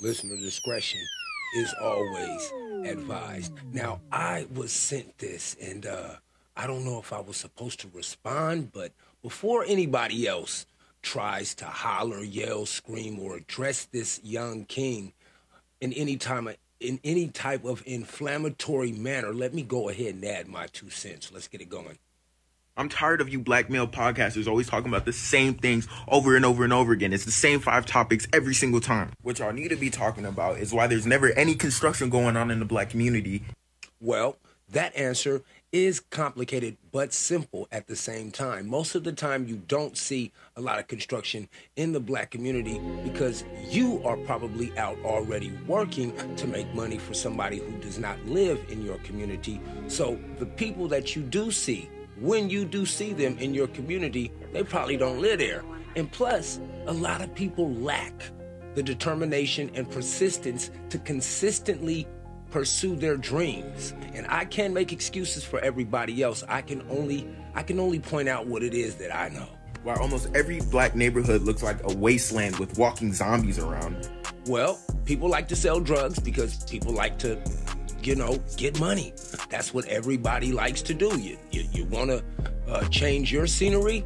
Listener discretion is always advised. Now, I was sent this, and I don't know if I was supposed to respond, but before anybody else tries to holler, yell, scream, or address this young king in any time in any type of inflammatory manner, let me go ahead and add my 2 cents. Let's get it going. I'm tired of you black male podcasters always talking about the same things over and over and over again. It's the same 5 topics every single time. What y'all need to be talking about is why there's never any construction going on in the black community. Well, that answer is complicated but simple at the same time. Most of the time, you don't see a lot of construction in the black community because you are probably out already working to make money for somebody who does not live in your community. So the people that you do see, when you do see them in your community, they probably don't live there. And plus, a lot of people lack the determination and persistence to consistently pursue their dreams. And I can't make excuses for everybody else. I can only point out what it is that I know. While almost every black neighborhood looks like a wasteland with walking zombies around. Well, people like to sell drugs because people like to, you know, get money. That's what everybody likes to do. You want to change your scenery?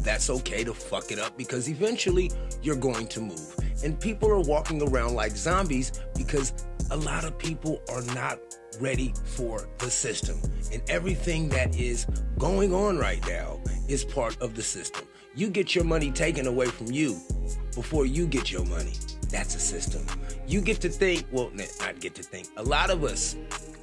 That's okay to fuck it up because eventually you're going to move. And people are walking around like zombies because a lot of people are not ready for the system. And everything that is going on right now is part of the system. You get your money taken away from you before you get your money. That's a system. You get to think, well, not get to think. A lot of us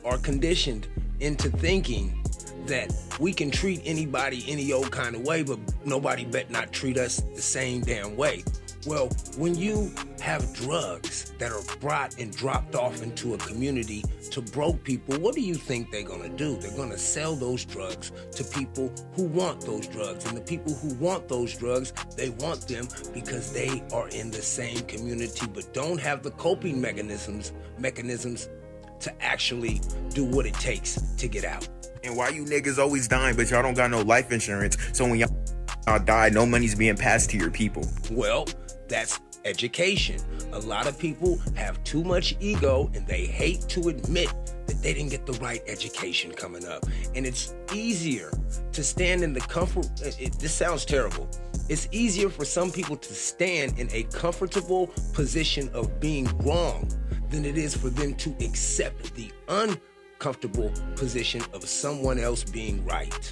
are conditioned into thinking that we can treat anybody any old kind of way, but nobody bet not treat us the same damn way. Well, when you have drugs that are brought and dropped off into a community to broke people, what do you think they're going to do? They're going to sell those drugs to people who want those drugs. And the people who want those drugs, they want them because they are in the same community but don't have the coping mechanisms to actually do what it takes to get out. And why you niggas always dying, but y'all don't got no life insurance, so when y'all die, no money's being passed to your people? Well, that's education. A lot of people have too much ego and they hate to admit that they didn't get the right education coming up. And it's easier to stand in the comfort, this sounds terrible. It's easier for some people to stand in a comfortable position of being wrong than it is for them to accept the uncomfortable position of someone else being right.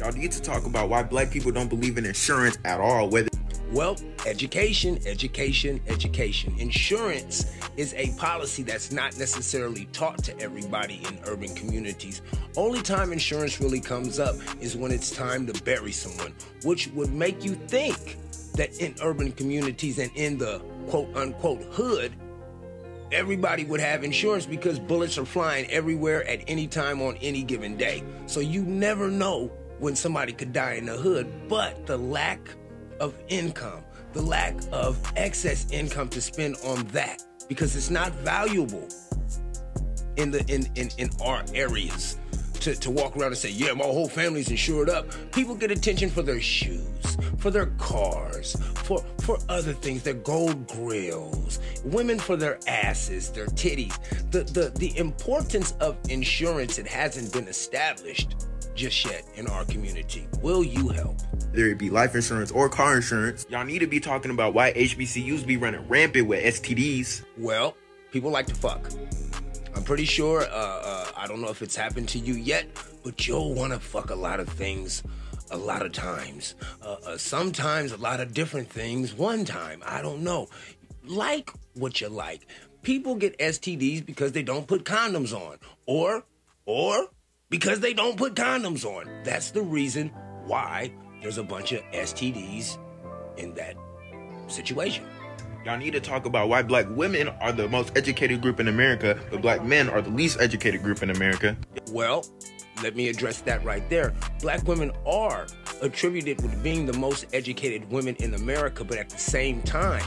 Y'all need to talk about why black people don't believe in insurance at all. Well, education, education, education. Insurance is a policy that's not necessarily taught to everybody in urban communities. Only time insurance really comes up is when it's time to bury someone, which would make you think that in urban communities and in the quote-unquote hood, everybody would have insurance because bullets are flying everywhere at any time on any given day. So you never know when somebody could die in the hood, but the lack of income, the lack of excess income to spend on that, because it's not valuable in our areas to walk around and say, yeah, my whole family's insured up. People get attention for their shoes, for their cars, for other things, their gold grills, women for their asses, their titties. The importance of insurance, it hasn't been established just yet in our community. Will you help? There it be life insurance or car insurance. Y'all need to be talking about why HBCUs be running rampant with STDs. Well, people like to fuck. I'm pretty sure, I don't know if it's happened to you yet, but you'll want to fuck a lot of things a lot of times. Sometimes a lot of different things one time. I don't know. Like what you like. People get STDs because they don't put condoms on. Or because they don't put condoms on. That's the reason why there's a bunch of STDs in that situation. Y'all need to talk about why black women are the most educated group in America, but black men are the least educated group in America. Well, let me address that right there. Black women are attributed with being the most educated women in America, but at the same time,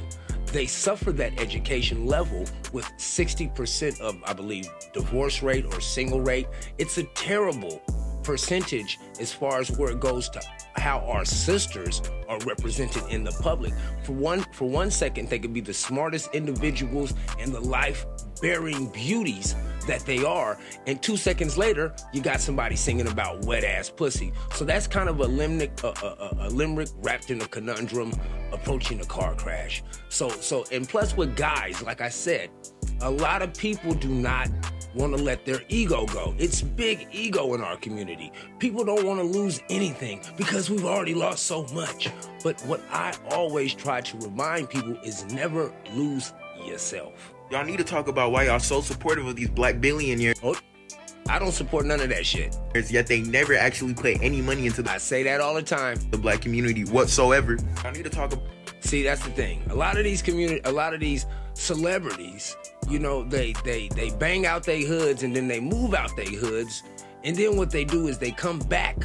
they suffer that education level with 60% of, I believe, divorce rate or single rate. It's a terrible percentage as far as where it goes to how our sisters are represented in the public. For one second, they could be the smartest individuals and the life-bearing beauties that they are, and 2 seconds later, you got somebody singing about wet-ass pussy. So that's kind of a limerick wrapped in a conundrum approaching a car crash. So and plus with guys, like I said, a lot of people do not want to let their ego go. It's big ego in our community. People don't want to lose anything because we've already lost so much. But what I always try to remind people is never lose yourself. Y'all need to talk about why y'all so supportive of these black billionaires. Oh, I don't support none of that shit. Yet they never actually put any money into I say that all the time. The black community whatsoever. Y'all need to talk about... See, that's the thing. A lot of these celebrities, you know, they bang out their hoods and then they move out their hoods. And then what they do is they come back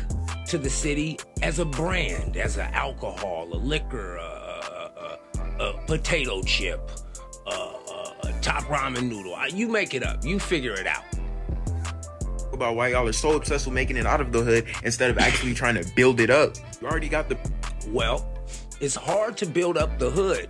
to the city as a brand, as an alcohol, a liquor, a potato chip, a top ramen noodle. You make it up. You figure it out. About why y'all are so obsessed with making it out of the hood instead of actually trying to build it up. You already got the... Well, it's hard to build up the hood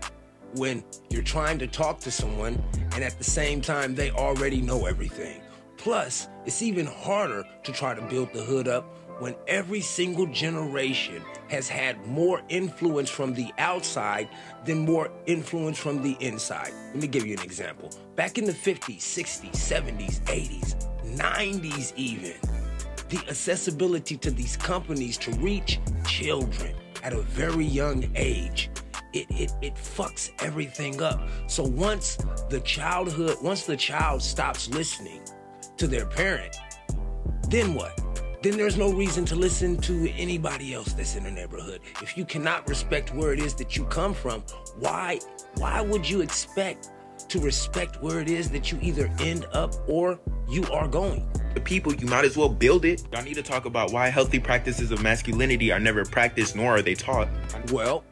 when you're trying to talk to someone and at the same time they already know everything. Plus, it's even harder to try to build the hood up when every single generation has had more influence from the outside than more influence from the inside. Let me give you an example. Back in the 50s, 60s, 70s, 80s, 90s even, the accessibility to these companies to reach children at a very young age, it fucks everything up. So once the child stops listening to their parent, then what? Then there's no reason to listen to anybody else that's in the neighborhood. If you cannot respect where it is that you come from, why would you expect to respect where it is that you either end up or you are going? The people, you might as well build it. Y'all need to talk about why healthy practices of masculinity are never practiced nor are they taught. Well,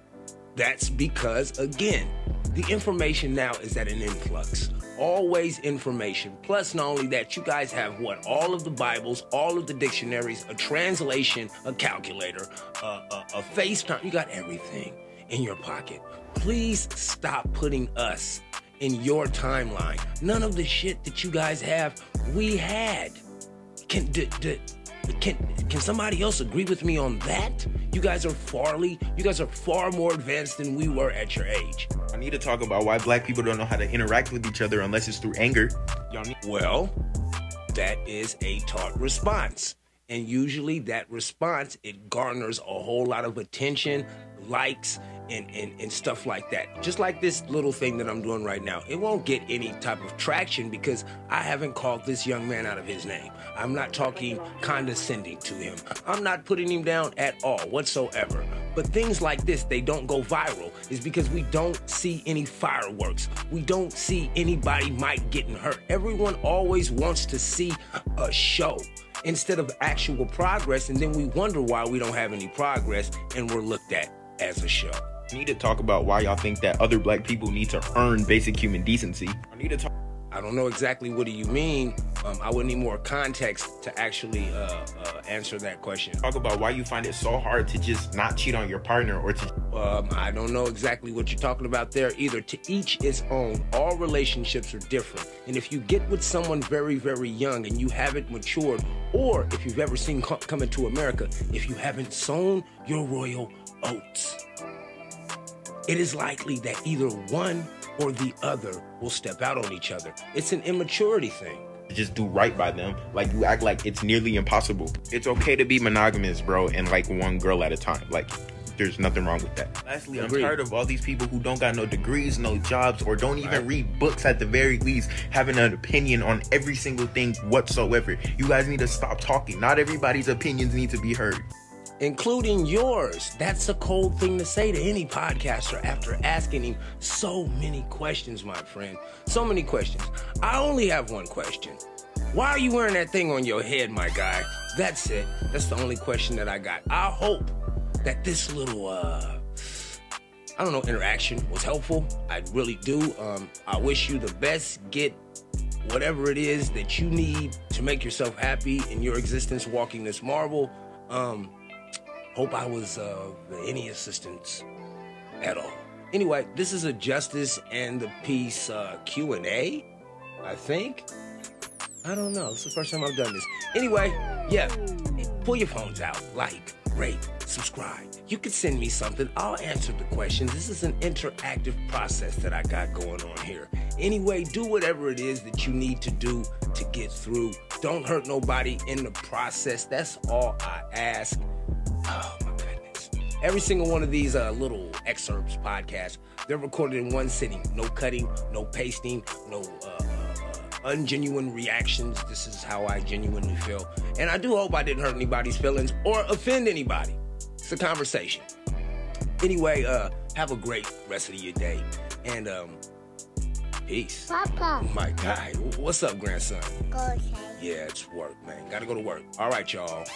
that's because, again, the information now is at an influx. Always information. Plus, not only that, you guys have what? All of the Bibles, all of the dictionaries, a translation, a calculator, a FaceTime. You got everything in your pocket. Please stop putting us in your timeline. None of the shit that you guys have, we had. Can somebody else agree with me on that? You guys are far more advanced than we were at your age. I need to talk about why black people don't know how to interact with each other unless it's through anger. Well, that is a taught response. And usually that response, it garners a whole lot of attention, likes, and stuff like that. Just like this little thing that I'm doing right now. It won't get any type of traction because I haven't called this young man out of his name. I'm not talking condescending to him. I'm not putting him down at all whatsoever. But things like this, they don't go viral is because we don't see any fireworks. We don't see anybody might getting hurt. Everyone always wants to see a show instead of actual progress, and then we wonder why we don't have any progress and we're looked at as a show. I need to talk about why y'all think that other black people need to earn basic human decency. I don't know exactly what do you mean. I would need more context to actually answer that question. Talk about why you find it so hard to just not cheat on your partner or to... I don't know exactly what you're talking about there either. To each its own. All relationships are different. And if you get with someone very, very young and you haven't matured, or if you've ever seen Coming to America, if you haven't sown your royal oats, it is likely that either one or the other will step out on each other. It's an immaturity thing. Just do right by them. Like, you act like it's nearly impossible. It's okay to be monogamous, bro, and like one girl at a time. Like, there's nothing wrong with that. Lastly, I'm tired of all these people who don't got no degrees, no jobs, or don't even read books at the very least, having an opinion on every single thing whatsoever. You guys need to stop talking. Not everybody's opinions need to be heard. Including yours. That's a cold thing to say to any podcaster after asking him so many questions, my friend. So many questions. I only have one question. Why are you wearing that thing on your head, my guy? That's it. That's the only question that I got. I hope that this little, interaction was helpful. I really do. I wish you the best. Get whatever it is that you need to make yourself happy in your existence walking this marvel. Hope I was any assistance at all. Anyway, this is a Justice and the Peace Q&A, I think. I don't know. It's the first time I've done this. Anyway, yeah, pull your phones out. Like, rate, subscribe. You could send me something. I'll answer the questions. This is an interactive process that I got going on here. Anyway, do whatever it is that you need to do to get through. Don't hurt nobody in the process. That's all I ask. Oh, my goodness. Every single one of these little excerpts, podcasts, they're recorded in one sitting. No cutting, no pasting, no ungenuine reactions. This is how I genuinely feel. And I do hope I didn't hurt anybody's feelings or offend anybody. It's a conversation. Anyway, have a great rest of your day. And peace. Papa. My guy. What's up, grandson? Go, okay. Yeah, it's work, man. Gotta go to work. All right, y'all.